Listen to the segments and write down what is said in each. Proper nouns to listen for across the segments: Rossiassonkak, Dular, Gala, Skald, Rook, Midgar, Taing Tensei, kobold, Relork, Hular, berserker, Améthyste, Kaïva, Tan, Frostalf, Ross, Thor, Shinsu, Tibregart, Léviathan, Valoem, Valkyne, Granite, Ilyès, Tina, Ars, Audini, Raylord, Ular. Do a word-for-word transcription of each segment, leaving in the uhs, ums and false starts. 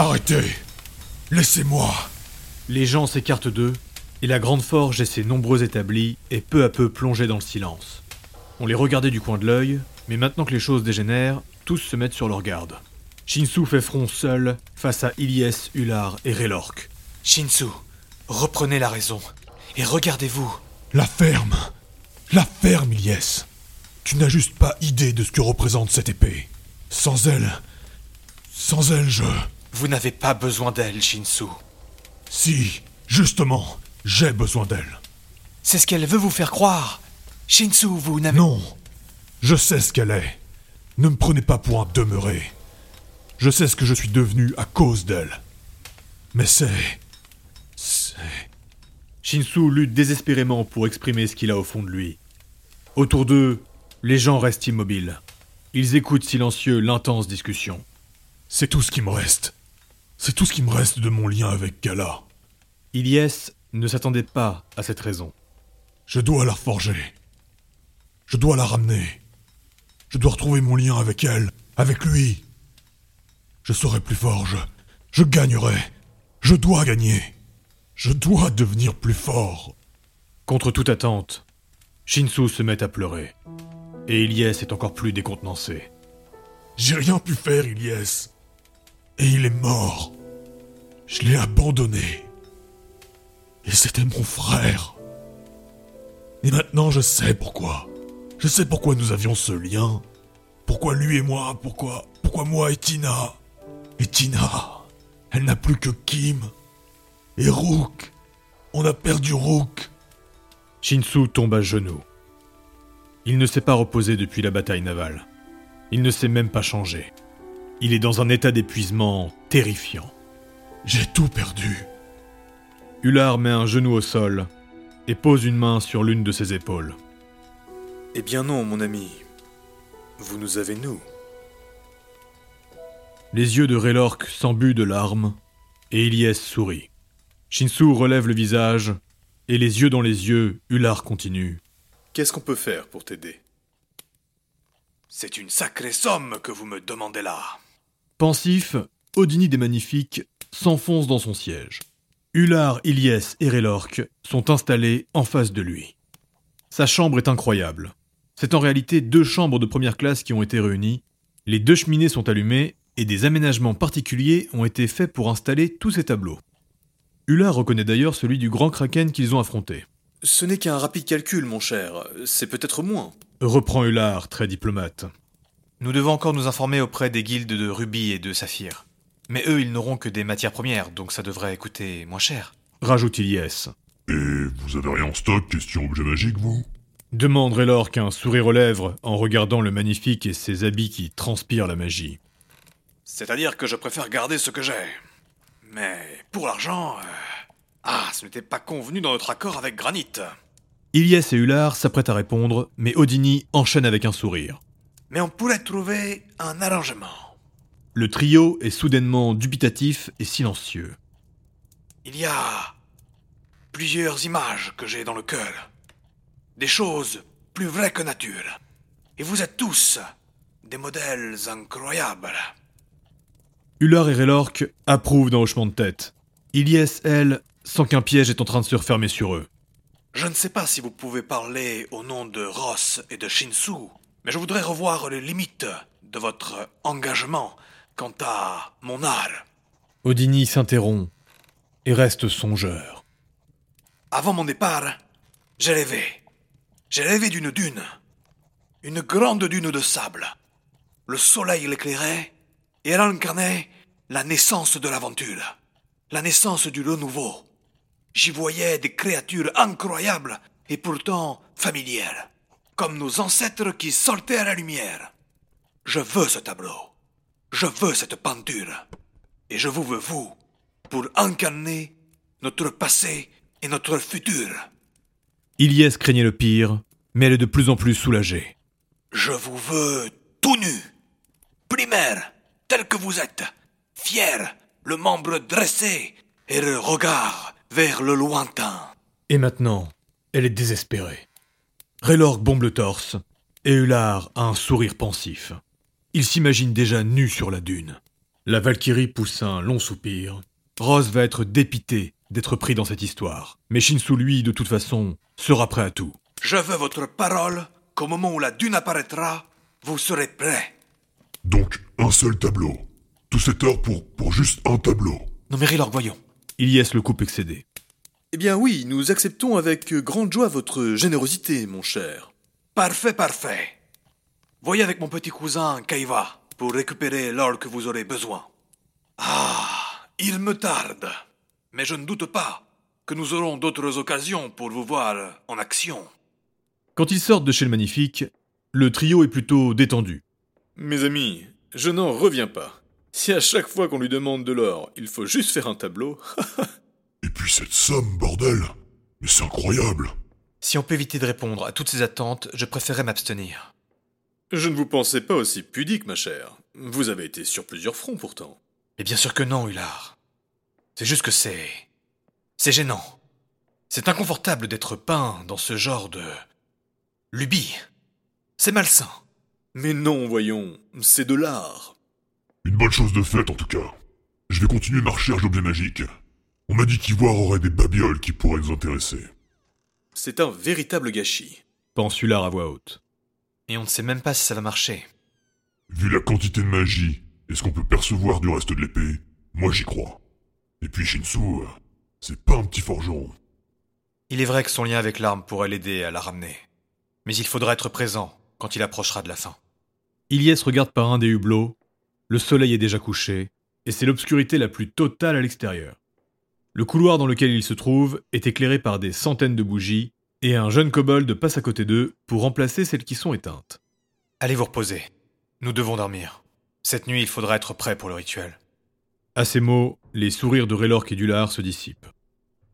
Arrêtez! Laissez-moi! Les gens s'écartent d'eux, et la grande forge et ses nombreux établis est peu à peu plongée dans le silence. On les regardait du coin de l'œil, mais maintenant que les choses dégénèrent, tous se mettent sur leur garde. Shinsu fait front seul face à Ilyès, Hular et Relork. Shinsu, reprenez la raison, et regardez-vous! La ferme! La ferme, Ilyès! Tu n'as juste pas idée de ce que représente cette épée. Sans elle... Sans elle, je... Vous n'avez pas besoin d'elle, Shinsu. Si, justement, j'ai besoin d'elle. C'est ce qu'elle veut vous faire croire. Shinsu, vous n'avez... Non, je sais ce qu'elle est. Ne me prenez pas pour un demeuré. Je sais ce que je suis devenu à cause d'elle. Mais c'est... C'est... Shinsu lutte désespérément pour exprimer ce qu'il a au fond de lui. Autour d'eux, les gens restent immobiles. Ils écoutent silencieux l'intense discussion. C'est tout ce qui me reste. C'est tout ce qui me reste de mon lien avec Gala. Ilyès ne s'attendait pas à cette raison. Je dois la forger. Je dois la ramener. Je dois retrouver mon lien avec elle, avec lui. Je serai plus fort, je, je gagnerai. Je dois gagner. Je dois devenir plus fort. Contre toute attente, Shinsu se met à pleurer. Et Ilyès est encore plus décontenancé. J'ai rien pu faire, Ilyès. Et il est mort. Je l'ai abandonné. Et c'était mon frère. Et maintenant, je sais pourquoi. Je sais pourquoi nous avions ce lien. Pourquoi lui et moi, pourquoi... Pourquoi moi et Tina. Et Tina, elle n'a plus que Kim. Et Rook. On a perdu Rook. Shinsu tombe à genoux. Il ne s'est pas reposé depuis la bataille navale. Il ne s'est même pas changé. Il est dans un état d'épuisement terrifiant. J'ai tout perdu. Ular met un genou au sol et pose une main sur l'une de ses épaules. Eh bien non, mon ami. Vous nous avez nous. Les yeux de Relork s'embuent de larmes et Ilyès sourit. Shinsu relève le visage et les yeux dans les yeux, Ular continue. Qu'est-ce qu'on peut faire pour t'aider ? C'est une sacrée somme que vous me demandez là. Pensif, Audini des Magnifiques s'enfonce dans son siège. Hular, Ilyès et Relork sont installés en face de lui. Sa chambre est incroyable. C'est en réalité deux chambres de première classe qui ont été réunies. Les deux cheminées sont allumées et des aménagements particuliers ont été faits pour installer tous ces tableaux. Hular reconnaît d'ailleurs celui du grand kraken qu'ils ont affronté. Ce n'est qu'un rapide calcul, mon cher. C'est peut-être moins. Reprend Hular, très diplomate. Nous devons encore nous informer auprès des guildes de rubis et de saphir. Mais eux, ils n'auront que des matières premières, donc ça devrait coûter moins cher. Rajoute Ilyès. Et vous avez rien en stock, question objet magique, vous ? Demande Relork un sourire aux lèvres en regardant le magnifique et ses habits qui transpirent la magie. C'est-à-dire que je préfère garder ce que j'ai. Mais pour l'argent... Euh... Ah, ce n'était pas convenu dans notre accord avec Granite. Ilyès et Hular s'apprêtent à répondre, mais Audini enchaîne avec un sourire. Mais on pourrait trouver un arrangement. Le trio est soudainement dubitatif et silencieux. Il y a plusieurs images que j'ai dans le cœur. Des choses plus vraies que nature. Et vous êtes tous des modèles incroyables. Hular et Relork approuvent d'un hochement de tête. Ilyès, elle, sent qu'un piège est en train de se refermer sur eux. Je ne sais pas si vous pouvez parler au nom de Ross et de Shinsu, mais je voudrais revoir les limites de votre engagement quant à mon art. Audini s'interrompt et reste songeur. Avant mon départ, j'ai rêvé. J'ai rêvé d'une dune. Une grande dune de sable. Le soleil l'éclairait et elle incarnait la naissance de l'aventure. La naissance du renouveau. J'y voyais des créatures incroyables et pourtant familières, comme nos ancêtres qui sortaient à la lumière. Je veux ce tableau, je veux cette peinture, et je vous veux vous, pour incarner notre passé et notre futur. Ilyès craignait le pire, mais elle est de plus en plus soulagée. Je vous veux tout nu, primaire, tel que vous êtes, fier, le membre dressé et le regard vers le lointain. Et maintenant, elle est désespérée. Relork bombe le torse, et Hular a un sourire pensif. Il s'imagine déjà nu sur la dune. La Valkyrie poussa un long soupir. Ross va être dépité d'être pris dans cette histoire. Mais Shinsu, lui, de toute façon, sera prêt à tout. Je veux votre parole qu'au moment où la dune apparaîtra, vous serez prêts. Donc, un seul tableau. Tout cet or pour, pour juste un tableau. Non mais Raylord, voyons. Ilyès le coupe excédé. Eh bien oui, nous acceptons avec grande joie votre générosité, mon cher. Parfait, parfait. Voyez avec mon petit cousin, Kaïva, pour récupérer l'or que vous aurez besoin. Ah, il me tarde. Mais je ne doute pas que nous aurons d'autres occasions pour vous voir en action. Quand ils sortent de chez le Magnifique, le trio est plutôt détendu. Mes amis, je n'en reviens pas. Si à chaque fois qu'on lui demande de l'or, il faut juste faire un tableau... Et puis cette somme, bordel! Mais c'est incroyable! Si on peut éviter de répondre à toutes ces attentes, je préférerais m'abstenir. Je ne vous pensais pas aussi pudique, ma chère. Vous avez été sur plusieurs fronts, pourtant. Et bien sûr que non, Ular. C'est juste que c'est... c'est gênant. C'est inconfortable d'être peint dans ce genre de... lubie. C'est malsain. Mais non, voyons, c'est de l'art. Une bonne chose de faite, en tout cas. Je vais continuer ma recherche d'objets magiques. On m'a dit qu'Ivoire aurait des babioles qui pourraient nous intéresser. C'est un véritable gâchis. Pense Ular à voix haute. Et on ne sait même pas si ça va marcher. Vu la quantité de magie et ce qu'on peut percevoir du reste de l'épée, moi j'y crois. Et puis Shinsu, c'est pas un petit forgeron. Il est vrai que son lien avec l'arme pourrait l'aider à la ramener. Mais il faudra être présent quand il approchera de la fin. Ilyès regarde par un des hublots. Le soleil est déjà couché, et c'est l'obscurité la plus totale à l'extérieur. Le couloir dans lequel ils se trouvent est éclairé par des centaines de bougies, et un jeune kobold passe à côté d'eux pour remplacer celles qui sont éteintes. Allez vous reposer. Nous devons dormir. Cette nuit, il faudra être prêt pour le rituel. À ces mots, les sourires de Relork et Dular se dissipent.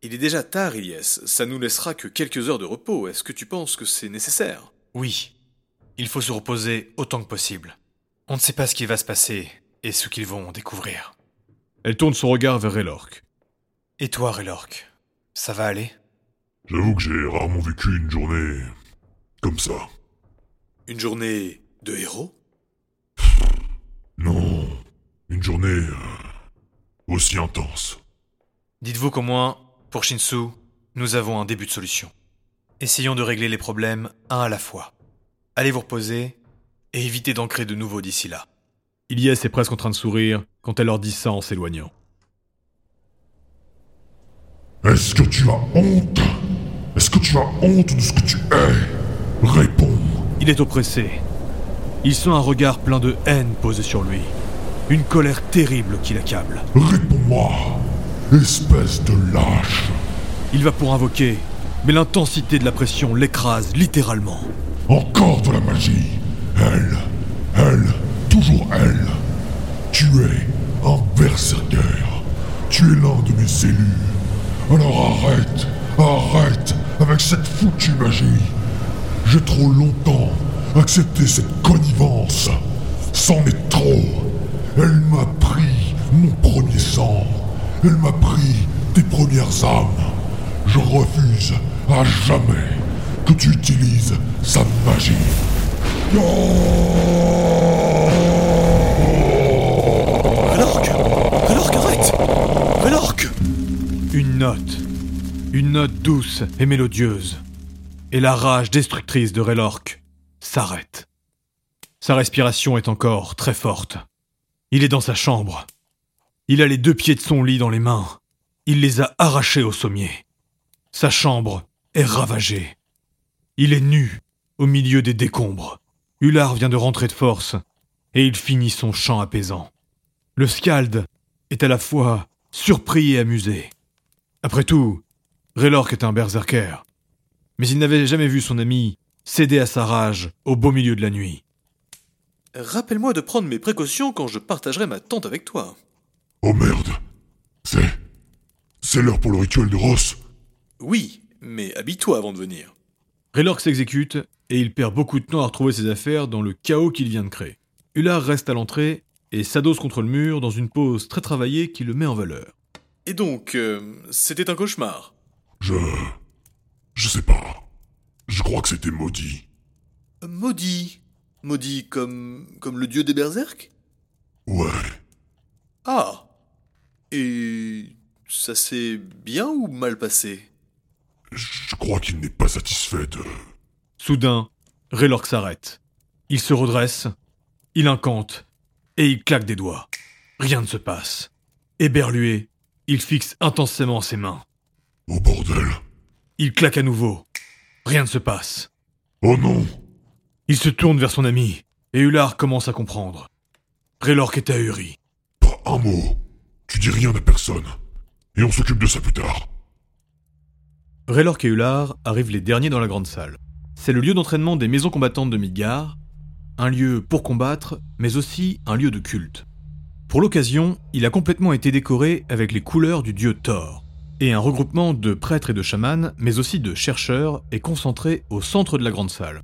Il est déjà tard, Ilyès. Ça nous laissera que quelques heures de repos. Est-ce que tu penses que c'est nécessaire? Oui. Il faut se reposer autant que possible. On ne sait pas ce qui va se passer et ce qu'ils vont découvrir. Elle tourne son regard vers Relork. Et toi, Relork, ça va aller? J'avoue que j'ai rarement vécu une journée... comme ça. Une journée de héros? Non, une journée... Euh, aussi intense. Dites-vous qu'au moins, pour Shinsu, nous avons un début de solution. Essayons de régler les problèmes un à la fois. Allez vous reposer... et évitez d'ancrer de nouveau d'ici là. Ilyès est presque en train de sourire quand elle leur dit ça en s'éloignant. Est-ce que tu as honte? Est-ce que tu as honte de ce que tu es? Réponds. Il est oppressé. Il sent un regard plein de haine posé sur lui. Une colère terrible qui l'accable. Réponds-moi, espèce de lâche. Il va pour invoquer, mais l'intensité de la pression l'écrase littéralement. Encore de la magie? Elle, elle, toujours elle. Tu es un berserker. Tu es l'un de mes élus. Alors arrête, arrête avec cette foutue magie. J'ai trop longtemps accepté cette connivence. C'en est trop. Elle m'a pris mon premier sang. Elle m'a pris tes premières âmes. Je refuse à jamais que tu utilises sa magie. Relork, Relork, arrête, Relork. Une note, une note douce et mélodieuse, et la rage destructrice de Relork s'arrête. Sa respiration est encore très forte. Il est dans sa chambre. Il a les deux pieds de son lit dans les mains. Il les a arrachés au sommier. Sa chambre est ravagée. Il est nu. Au milieu des décombres, Hular vient de rentrer de force, et il finit son chant apaisant. Le Skald est à la fois surpris et amusé. Après tout, Relork est un berserker, mais il n'avait jamais vu son ami céder à sa rage au beau milieu de la nuit. Rappelle-moi de prendre mes précautions quand je partagerai ma tente avec toi. Oh merde, c'est... c'est l'heure pour le rituel de Ross. Oui, mais habille-toi avant de venir. Relork s'exécute, et il perd beaucoup de temps à retrouver ses affaires dans le chaos qu'il vient de créer. Ular reste à l'entrée et s'adosse contre le mur dans une pose très travaillée qui le met en valeur. Et donc, euh, c'était un cauchemar? Je... je sais pas. Je crois que c'était maudit. Maudit? Maudit comme... comme le dieu des berserks? Ouais. Ah. Et ça s'est bien ou mal passé ? Je crois qu'il n'est pas satisfait de... Soudain, Relork s'arrête. Il se redresse, il incante, et il claque des doigts. Rien ne se passe. Éberlué, il fixe intensément ses mains. Oh bordel. Il claque à nouveau. Rien ne se passe. Oh non. Il se tourne vers son ami, et Hular commence à comprendre. Relork est ahuri. Pas un mot. Tu dis rien à personne. Et on s'occupe de ça plus tard. Relork et Ular arrivent les derniers dans la grande salle. C'est le lieu d'entraînement des maisons combattantes de Midgar, un lieu pour combattre, mais aussi un lieu de culte. Pour l'occasion, il a complètement été décoré avec les couleurs du dieu Thor, et un regroupement de prêtres et de chamans, mais aussi de chercheurs, est concentré au centre de la grande salle.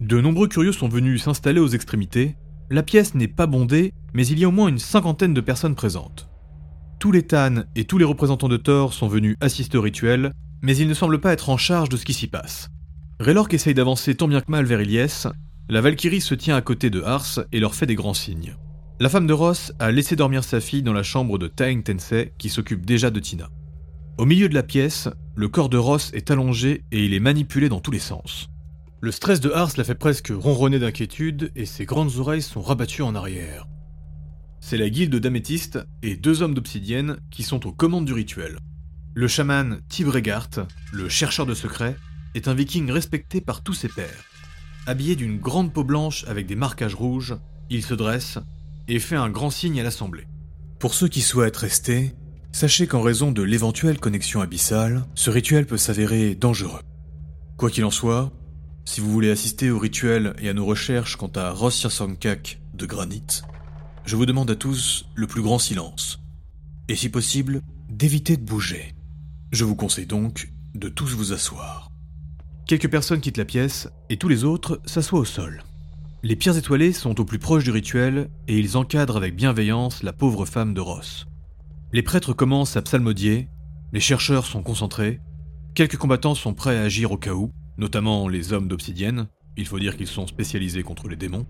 De nombreux curieux sont venus s'installer aux extrémités. La pièce n'est pas bondée, mais il y a au moins une cinquantaine de personnes présentes. Tous les Tan et tous les représentants de Thor sont venus assister au rituel, mais ils ne semblent pas être en charge de ce qui s'y passe. Relork essaye d'avancer tant bien que mal vers Ilyès, la Valkyrie se tient à côté de Ars et leur fait des grands signes. La femme de Ross a laissé dormir sa fille dans la chambre de Taing Tensei qui s'occupe déjà de Tina. Au milieu de la pièce, le corps de Ross est allongé et il est manipulé dans tous les sens. Le stress de Ars la fait presque ronronner d'inquiétude et ses grandes oreilles sont rabattues en arrière. C'est la guilde d'Améthyste et deux hommes d'obsidienne qui sont aux commandes du rituel. Le chaman Tibregart, le chercheur de secrets, est un viking respecté par tous ses pairs. Habillé d'une grande peau blanche avec des marquages rouges, il se dresse et fait un grand signe à l'assemblée. Pour ceux qui souhaitent rester, sachez qu'en raison de l'éventuelle connexion abyssale, ce rituel peut s'avérer dangereux. Quoi qu'il en soit, si vous voulez assister au rituel et à nos recherches quant à Rossiassonkak de Granite, je vous demande à tous le plus grand silence, et si possible, d'éviter de bouger. Je vous conseille donc de tous vous asseoir. Quelques personnes quittent la pièce et tous les autres s'assoient au sol. Les pierres étoilées sont au plus proche du rituel et ils encadrent avec bienveillance la pauvre femme de Ross. Les prêtres commencent à psalmodier, les chercheurs sont concentrés, quelques combattants sont prêts à agir au cas où, notamment les hommes d'obsidienne, il faut dire qu'ils sont spécialisés contre les démons.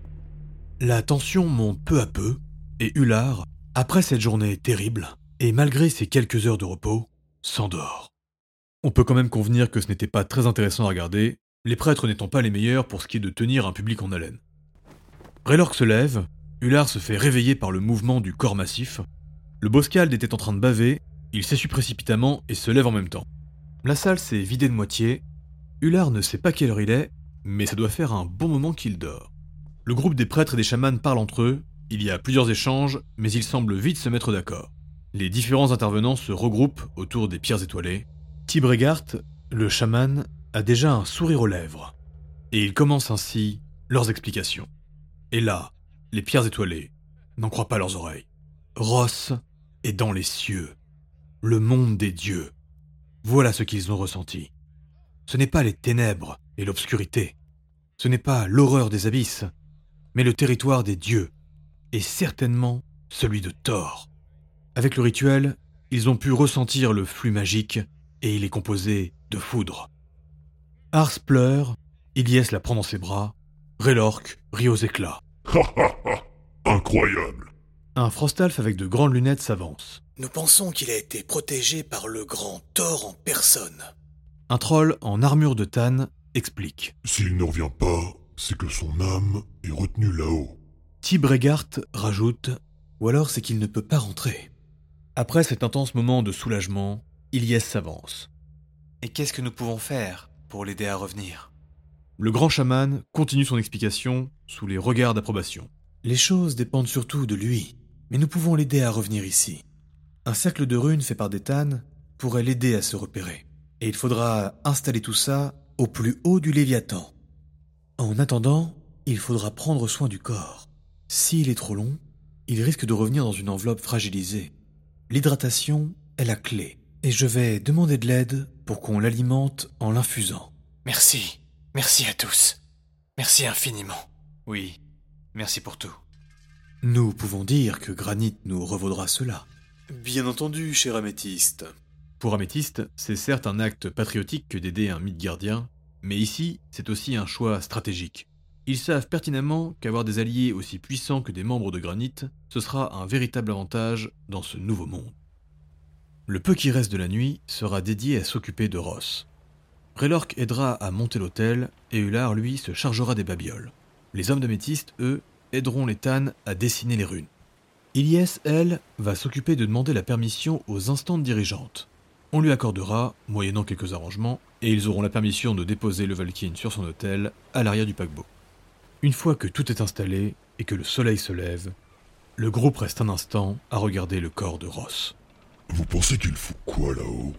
La tension monte peu à peu et Hular, après cette journée terrible et malgré ses quelques heures de repos, s'endort. On peut quand même convenir que ce n'était pas très intéressant à regarder, les prêtres n'étant pas les meilleurs pour ce qui est de tenir un public en haleine. Relork se lève, Hular se fait réveiller par le mouvement du corps massif. Le Boscald était en train de baver, il s'essuie précipitamment et se lève en même temps. La salle s'est vidée de moitié, Hular ne sait pas quelle heure il est, mais ça doit faire un bon moment qu'il dort. Le groupe des prêtres et des chamans parle entre eux, il y a plusieurs échanges, mais ils semblent vite se mettre d'accord. Les différents intervenants se regroupent autour des pierres étoilées. Tibregart, le chaman, a déjà un sourire aux lèvres. Et ils commencent ainsi leurs explications. Et là, les pierres étoilées n'en croient pas leurs oreilles. Ross est dans les cieux. Le monde des dieux. Voilà ce qu'ils ont ressenti. Ce n'est pas les ténèbres et l'obscurité. Ce n'est pas l'horreur des abysses. Mais le territoire des dieux. Et certainement celui de Thor. Avec le rituel, ils ont pu ressentir le flux magique et il est composé de foudre. Ars pleure, Ilyès la prend dans ses bras, Relork rit aux éclats. Ha ha ha, incroyable. Un Frostalf avec de grandes lunettes s'avance. Nous pensons qu'il a été protégé par le grand Thor en personne. Un troll en armure de Tan explique. S'il ne revient pas, c'est que son âme est retenue là-haut. Tibregart rajoute, ou alors c'est qu'il ne peut pas rentrer. Après cet intense moment de soulagement, Ilyès s'avance. Et qu'est-ce que nous pouvons faire pour l'aider à revenir ? Le grand chaman continue son explication sous les regards d'approbation. Les choses dépendent surtout de lui, mais nous pouvons l'aider à revenir ici. Un cercle de runes fait par des tannes pourrait l'aider à se repérer. Et il faudra installer tout ça au plus haut du Léviathan. En attendant, il faudra prendre soin du corps. S'il est trop long, il risque de revenir dans une enveloppe fragilisée. L'hydratation est la clé. Et je vais demander de l'aide pour qu'on l'alimente en l'infusant. Merci. Merci à tous. Merci infiniment. Oui, merci pour tout. Nous pouvons dire que Granite nous revaudra cela. Bien entendu, cher Améthyste. Pour Améthyste, c'est certes un acte patriotique que d'aider un Midgardien, mais ici, c'est aussi un choix stratégique. Ils savent pertinemment qu'avoir des alliés aussi puissants que des membres de Granite, ce sera un véritable avantage dans ce nouveau monde. Le peu qui reste de la nuit sera dédié à s'occuper de Ross. Relork aidera à monter l'hôtel et Ular, lui, se chargera des babioles. Les hommes d'Améthyste, eux, aideront les Tan à dessiner les runes. Ilyès, elle, va s'occuper de demander la permission aux instances dirigeantes. On lui accordera, moyennant quelques arrangements, et ils auront la permission de déposer le Valkyne sur son hôtel à l'arrière du paquebot. Une fois que tout est installé et que le soleil se lève, le groupe reste un instant à regarder le corps de Ross. Vous pensez qu'il fout quoi là-haut ?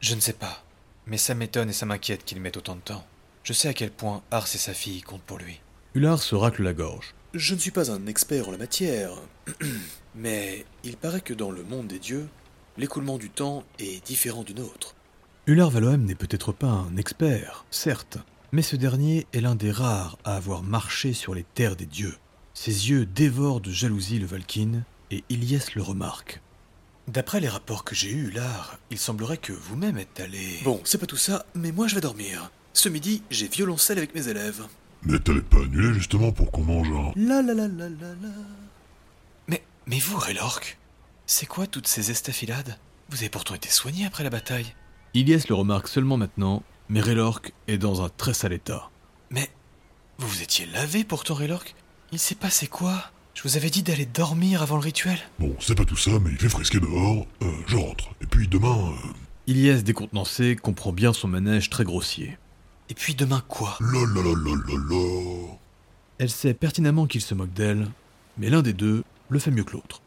Je ne sais pas, mais ça m'étonne et ça m'inquiète qu'il mette autant de temps. Je sais à quel point Ars et sa fille comptent pour lui. Hular se racle la gorge. Je ne suis pas un expert en la matière, mais il paraît que dans le monde des dieux, l'écoulement du temps est différent du nôtre. Hular Valoem n'est peut-être pas un expert, certes, mais ce dernier est l'un des rares à avoir marché sur les terres des dieux. Ses yeux dévorent de jalousie le Valkyne, et Ilyès le remarque. D'après les rapports que j'ai eus, Hular, il semblerait que vous-même êtes allé... Bon, c'est pas tout ça, mais moi je vais dormir. Ce midi, j'ai violoncelle avec mes élèves. Mais t'avais pas annulé justement pour qu'on mange un... La la la la la la... Mais, mais vous, Relork, c'est quoi toutes ces estafilades ? Vous avez pourtant été soigné après la bataille. Ilyès le remarque seulement maintenant, mais Relork est dans un très sale état. Mais, vous vous étiez lavé pourtant, Relork ? Il s'est passé quoi ? Je vous avais dit d'aller dormir avant le rituel. Bon, c'est pas tout ça, mais il fait frisquer dehors, euh, je rentre. Et puis demain... Euh... Ilyès décontenancé comprend bien son manège très grossier. Et puis demain quoi ? La la la la la la. Elle sait pertinemment qu'il se moque d'elle, mais l'un des deux le fait mieux que l'autre.